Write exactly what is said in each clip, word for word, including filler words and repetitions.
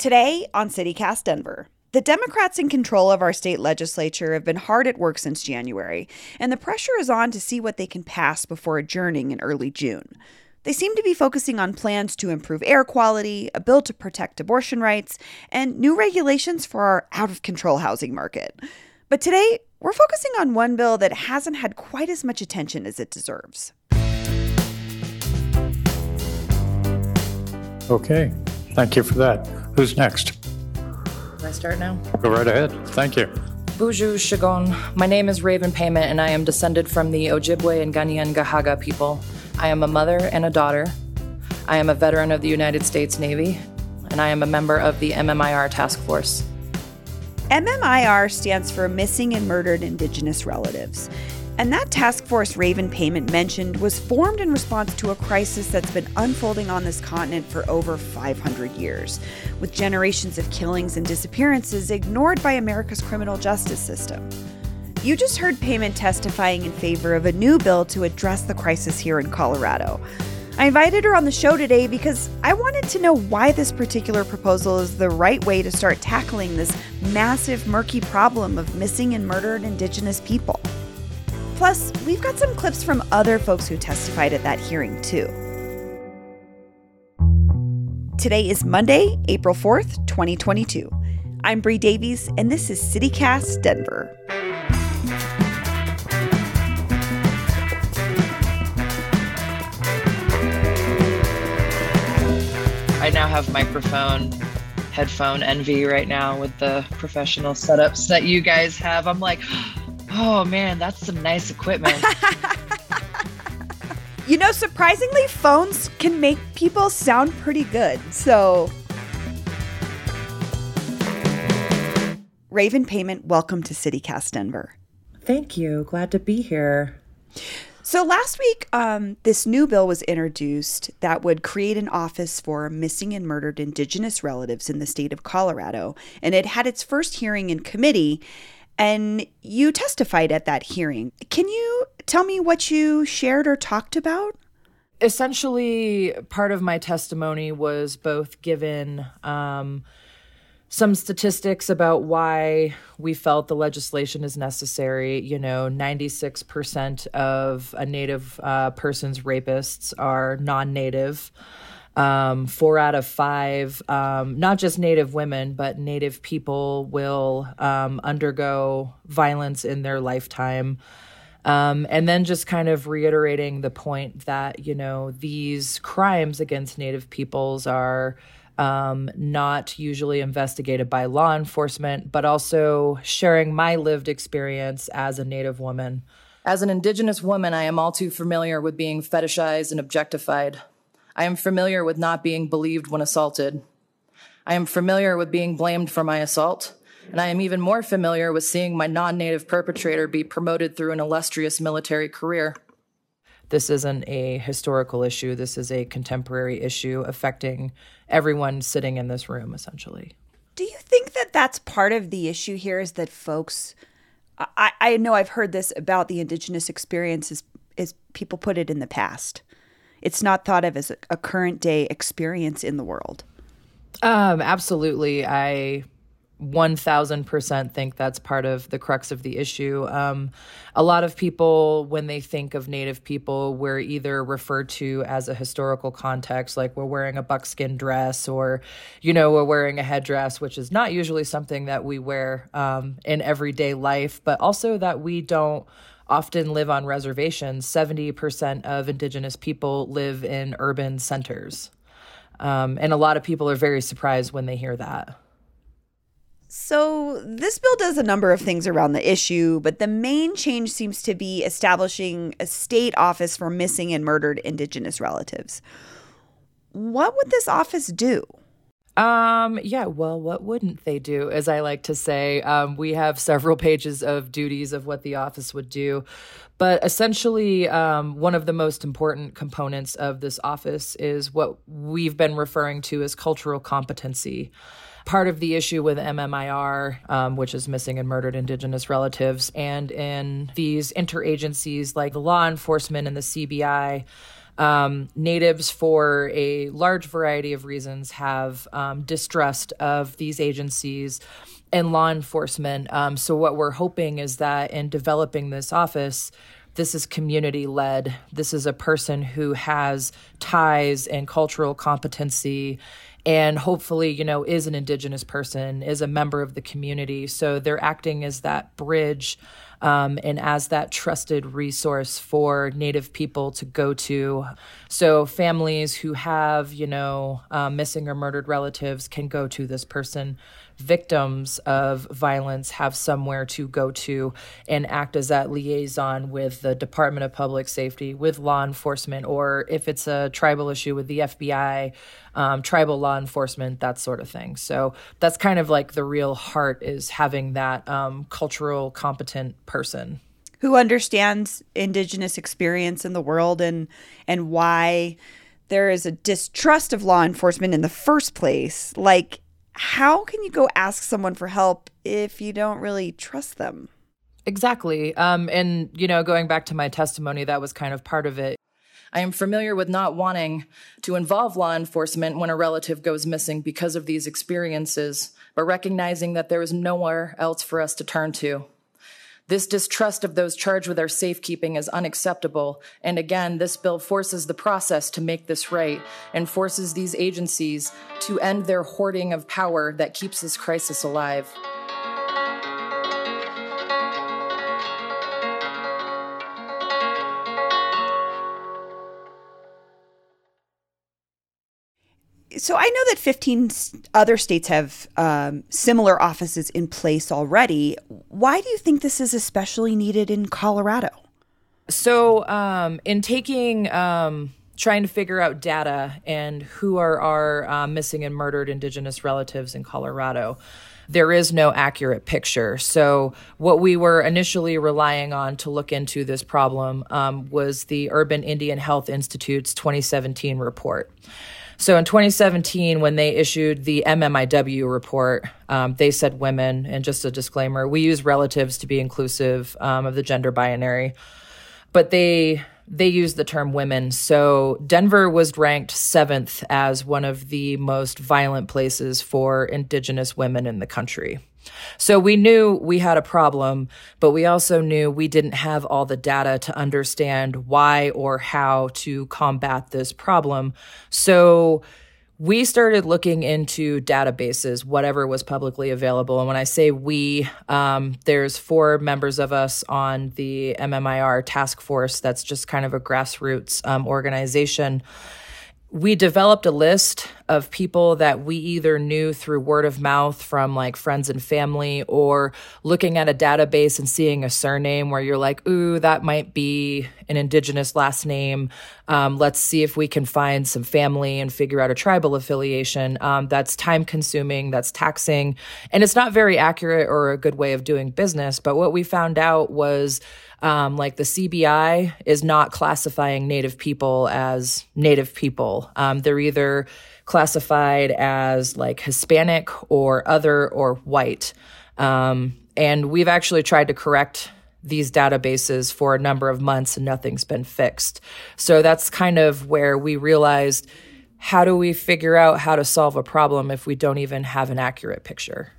Today on CityCast Denver. The Democrats in control of our state legislature have been hard at work since January, and the pressure is on to see what they can pass before adjourning in early June. They seem to be focusing on plans to improve air quality, a bill to protect abortion rights, and new regulations for our out-of-control housing market. But today, we're focusing on one bill that hasn't had quite as much attention as it deserves. Okay, thank you for that. Who's next? Can I start now? Go right ahead. Thank you. Bonjour, Shagon. My name is Raven Payment, and I am descended from the Ojibwe and Ganyangahaga people. I am a mother and a daughter. I am a veteran of the United States Navy, and I am a member of the M M I R task force. M M I R stands for Missing and Murdered Indigenous Relatives. And that task force Raven Payment mentioned was formed in response to a crisis that's been unfolding on this continent for over five hundred years, with generations of killings and disappearances ignored by America's criminal justice system. You just heard Payment testifying in favor of a new bill to address the crisis here in Colorado. I invited her on the show today because I wanted to know why this particular proposal is the right way to start tackling this massive, murky problem of missing and murdered Indigenous people. Plus, we've got some clips from other folks who testified at that hearing, too. Today is Monday, April fourth, twenty twenty-two. I'm Bree Davies, and this is CityCast Denver. I now have microphone headphone envy right now with the professional setups that you guys have. I'm like... Oh man, that's some nice equipment. You know, surprisingly, phones can make people sound pretty good. So, Raven Payment, welcome to CityCast Denver. Thank you. Glad to be here. So last week, um, this new bill was introduced that would create an office for missing and murdered Indigenous relatives in the state of Colorado, and it had its first hearing in committee. And you testified at that hearing. Can you tell me what you shared or talked about? Essentially, part of my testimony was both given um, some statistics about why we felt the legislation is necessary. You know, ninety-six percent of a Native uh, person's rapists are non-Native. Um, four out of five, um, not just Native women, but Native people will um, undergo violence in their lifetime. Um, and then just kind of reiterating the point that, you know, these crimes against Native peoples are um, not usually investigated by law enforcement, but also sharing my lived experience as a Native woman. As an Indigenous woman, I am all too familiar with being fetishized and objectified. I am familiar with not being believed when assaulted. I am familiar with being blamed for my assault, and I am even more familiar with seeing my non-Native perpetrator be promoted through an illustrious military career. This isn't a historical issue. This is a contemporary issue affecting everyone sitting in this room, essentially. Do you think that that's part of the issue here is that folks, I, I know I've heard this about the Indigenous experience is, is people put it in the past. It's not thought of as a current day experience in the world. Um, absolutely. I one thousand percent think that's part of the crux of the issue. Um, a lot of people, when they think of Native people, we're either referred to as a historical context, like we're wearing a buckskin dress or, you know, we're wearing a headdress, which is not usually something that we wear um, in everyday life, but also that we don't often live on reservations. seventy percent of Indigenous people live in urban centers. Um, and a lot of people are very surprised when they hear that. So this bill does a number of things around the issue, but the main change seems to be establishing a state office for missing and murdered Indigenous relatives. What would this office do? Um, yeah, well, what wouldn't they do? As I like to say, um, we have several pages of duties of what the office would do. But essentially, um, one of the most important components of this office is what we've been referring to as cultural competency. Part of the issue with M M I R, um, which is missing and murdered Indigenous relatives, and in these interagencies like law enforcement and the C B I, Um, natives, for a large variety of reasons, have um, distrust of these agencies and law enforcement. Um, so what we're hoping is that in developing this office, this is community-led. This is a person who has ties and cultural competency and hopefully, you know, is an Indigenous person, is a member of the community. So they're acting as that bridge um, and as that trusted resource for Native people to go to. So families who have, you know, uh, missing or murdered relatives can go to this person. Victims of violence have somewhere to go to and act as that liaison with the Department of Public Safety, with law enforcement, or if it's a tribal issue with the F B I, um, tribal law enforcement, that sort of thing. So that's kind of like the real heart, is having that um, cultural competent person who understands Indigenous experience in the world and and why there is a distrust of law enforcement in the first place. Like, how can you go ask someone for help if you don't really trust them? Exactly. Um, and, you know, going back to my testimony, that was kind of part of it. I am familiar with not wanting to involve law enforcement when a relative goes missing because of these experiences, but recognizing that there is nowhere else for us to turn to. This distrust of those charged with our safekeeping is unacceptable. And again, this bill forces the process to make this right and forces these agencies to end their hoarding of power that keeps this crisis alive. So I know that fifteen other states have um, similar offices in place already. Why do you think this is especially needed in Colorado? So um, in taking, um, trying to figure out data and who are our uh, missing and murdered Indigenous relatives in Colorado, there is no accurate picture. So what we were initially relying on to look into this problem um, was the Urban Indian Health Institute's twenty seventeen report. So in twenty seventeen, when they issued the M M I W report, um, they said women, and just a disclaimer, we use relatives to be inclusive um, of the gender binary, but they they used the term women. So Denver was ranked seventh as one of the most violent places for Indigenous women in the country. So we knew we had a problem, but we also knew we didn't have all the data to understand why or how to combat this problem. So we started looking into databases, whatever was publicly available. And when I say we, um, there's four members of us on the M M I R task force. That's just kind of a grassroots um, organization. We developed a list of people that we either knew through word of mouth from like friends and family, or looking at a database and seeing a surname where you're like, ooh, that might be an Indigenous last name. Um, let's see if we can find some family and figure out a tribal affiliation. Um, that's time consuming, that's taxing, and it's not very accurate or a good way of doing business. But what we found out was Um, like the C B I is not classifying Native people as Native people. Um, they're either classified as like Hispanic or other or white. Um, and we've actually tried to correct these databases for a number of months and nothing's been fixed. So that's kind of where we realized, how do we figure out how to solve a problem if we don't even have an accurate picture?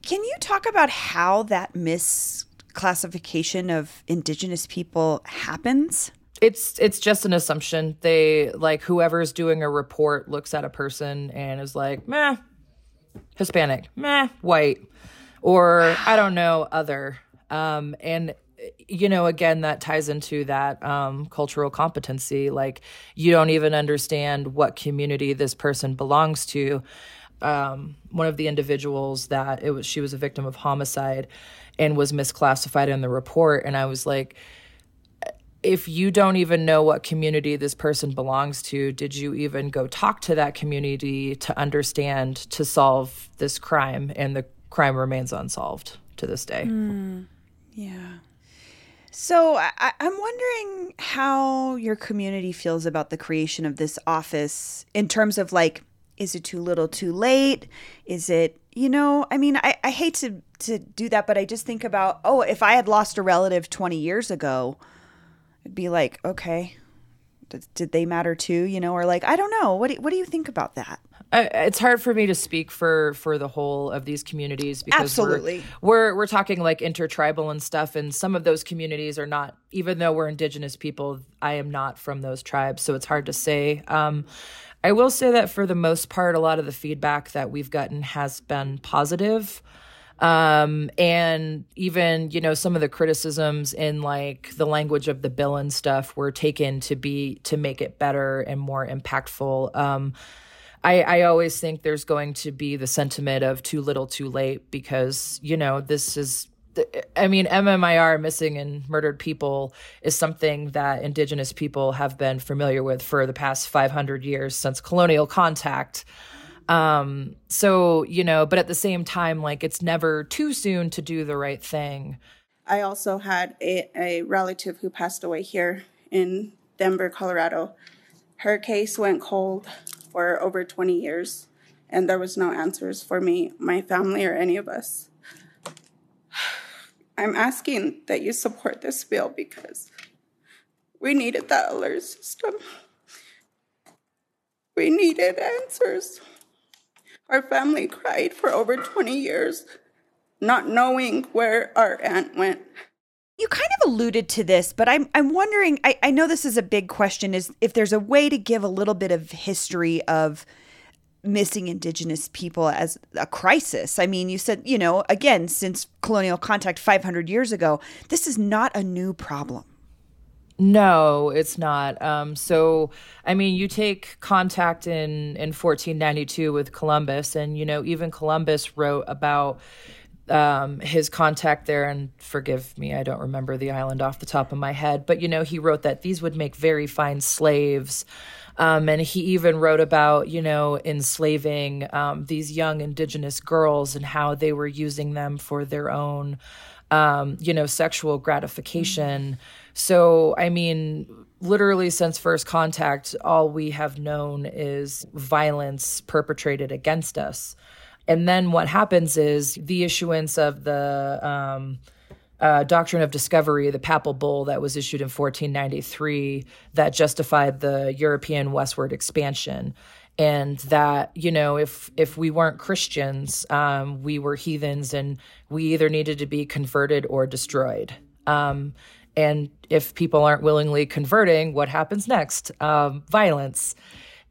Can you talk about how that mis- classification of Indigenous people happens? It's it's just an assumption. They, like, whoever's doing a report looks at a person and is like, meh, Hispanic, meh, white, or I don't know, other. Um, and, you know, again, that ties into that um, cultural competency. Like, you don't even understand what community this person belongs to. Um, one of the individuals that it was, she was a victim of homicide and was misclassified in the report. And I was like, if you don't even know what community this person belongs to, did you even go talk to that community to understand, to solve this crime? And the crime remains unsolved to this day. Mm, yeah. So I, I'm wondering how your community feels about the creation of this office in terms of, like, is it too little too late? Is it, you know, I mean, I, I hate to, to do that, but I just think about, oh, if I had lost a relative twenty years ago, it'd be like, okay, did they matter too? You know, or like, I don't know. What do, what do you think about that? Uh, it's hard for me to speak for, for the whole of these communities because Absolutely. We're, we're we're talking like intertribal and stuff, and some of those communities are not. Even though we're indigenous people, I am not from those tribes, so it's hard to say. Um, I will say that for the most part, a lot of the feedback that we've gotten has been positive. Um, and even, you know, some of the criticisms in like the language of the bill and stuff were taken to be, to make it better and more impactful. Um, I, I always think there's going to be the sentiment of too little, too late, because, you know, this is, I mean, M M I R, missing and murdered people, is something that indigenous people have been familiar with for the past five hundred years since colonial contact. Um, so, you know, but at the same time, like, it's never too soon to do the right thing. I also had a, a relative who passed away here in Denver, Colorado. Her case went cold for over twenty years, and there was no answers for me, my family, or any of us. I'm asking that you support this bill because we needed that alert system. We needed answers. Our family cried for over twenty years, not knowing where our aunt went. You kind of alluded to this, but I'm I'm wondering, I, I know this is a big question, is if there's a way to give a little bit of history of missing indigenous people as a crisis. I mean, you said, you know, again, since colonial contact five hundred years ago, this is not a new problem. No, it's not. Um, so, I mean, you take contact in, in fourteen ninety-two with Columbus, and, you know, even Columbus wrote about um, his contact there, and forgive me, I don't remember the island off the top of my head, but, you know, he wrote that these would make very fine slaves. Um, and he even wrote about, you know, enslaving um, these young indigenous girls and how they were using them for their own, um, you know, sexual gratification. So, I mean, literally since first contact, all we have known is violence perpetrated against us. And then what happens is the issuance of the um, uh, Doctrine of Discovery, the Papal Bull that was issued in fourteen ninety-three, that justified the European westward expansion. And that, you know, if if we weren't Christians, um, we were heathens, and we either needed to be converted or destroyed. Um And if people aren't willingly converting, what happens next? Um, violence.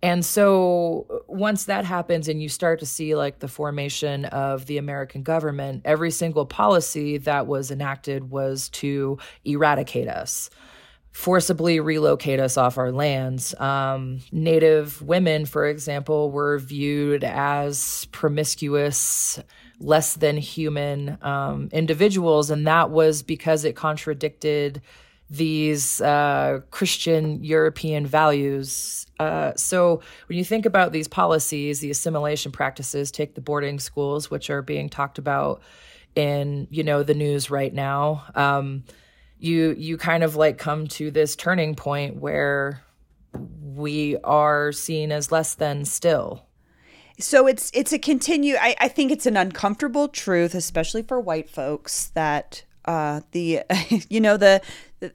And so once that happens and you start to see like the formation of the American government, every single policy that was enacted was to eradicate us, forcibly relocate us off our lands. Um, Native women, for example, were viewed as promiscuous, less than human um, individuals. And that was because it contradicted these uh, Christian European values. Uh, so when you think about these policies, the assimilation practices, take the boarding schools, which are being talked about in, you know, the news right now, um, you you kind of like come to this turning point where we are seen as less than still. So it's it's a continue. I, I think it's an uncomfortable truth, especially for white folks, that uh, the you know the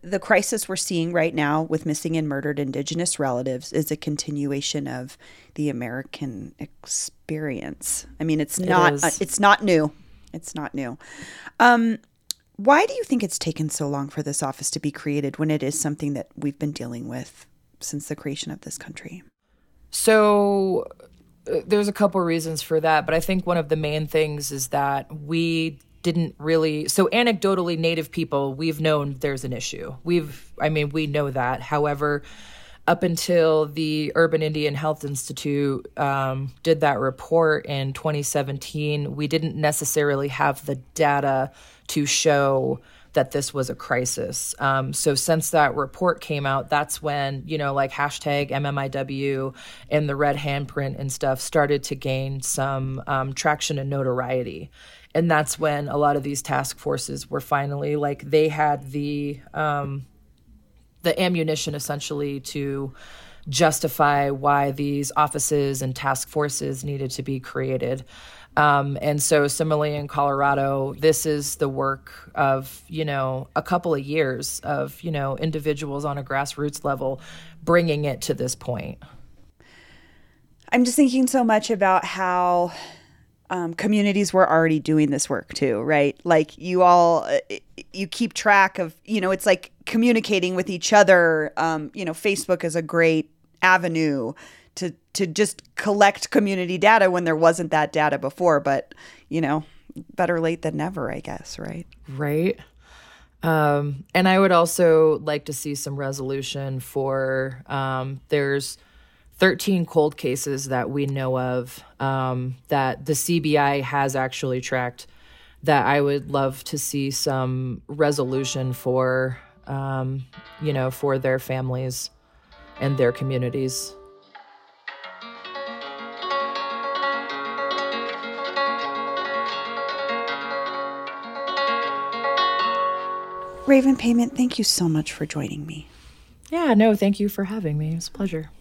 the crisis we're seeing right now with missing and murdered indigenous relatives is a continuation of the American experience. I mean, it's not it uh, it's not new. It's not new. Um, why do you think it's taken so long for this office to be created when it is something that we've been dealing with since the creation of this country? So there's a couple reasons for that, but I think one of the main things is that we didn't really, so anecdotally, Native people, we've known there's an issue. We've, I mean, we know that. However, up until the Urban Indian Health Institute um, did that report in twenty seventeen, we didn't necessarily have the data to show that this was a crisis. Um, so since that report came out, that's when, you know, like hashtag M M I W and the red handprint and stuff started to gain some um, traction and notoriety. And that's when a lot of these task forces were finally like they had the um, the ammunition essentially to justify why these offices and task forces needed to be created. Um, and so similarly in Colorado, this is the work of, you know, a couple of years of, you know, individuals on a grassroots level bringing it to this point. I'm just thinking so much about how um, communities were already doing this work too, right? Like you all, you keep track of, you know, it's like communicating with each other. Um, you know, Facebook is a great avenue to to just collect community data when there wasn't that data before. But, you know, better late than never, I guess, right? Right. Um, and I would also like to see some resolution for um, there's thirteen cold cases that we know of um, that the C B I has actually tracked that I would love to see some resolution for, um, you know, for their families and their communities. Raven Payment, thank you so much for joining me. Yeah, no, thank you for having me. It was a pleasure.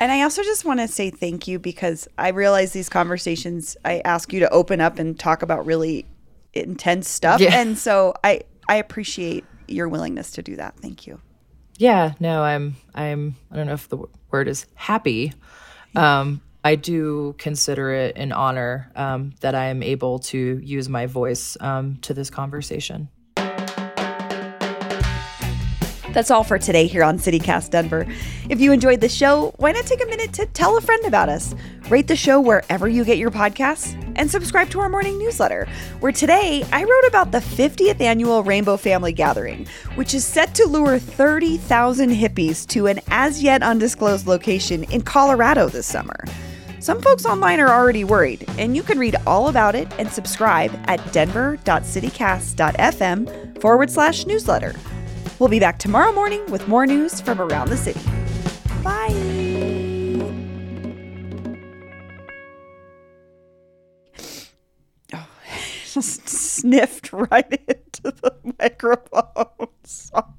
And I also just want to say thank you because I realize these conversations, I ask you to open up and talk about really intense stuff. Yeah. And so I, I appreciate your willingness to do that. Thank you. Yeah, no, I'm, I'm, I don't know if the word is happy. Um, I do consider it an honor um, that I am able to use my voice um, to this conversation. That's all for today here on CityCast Denver. If you enjoyed the show, why not take a minute to tell a friend about us? Rate the show wherever you get your podcasts and subscribe to our morning newsletter, where today I wrote about the fiftieth annual Rainbow Family Gathering, which is set to lure thirty thousand hippies to an as yet undisclosed location in Colorado this summer. Some folks online are already worried, and you can read all about it and subscribe at denver.citycast.fm forward slash newsletter. We'll be back tomorrow morning with more news from around the city. Bye. Oh, just sniffed right into the microphone. Sorry.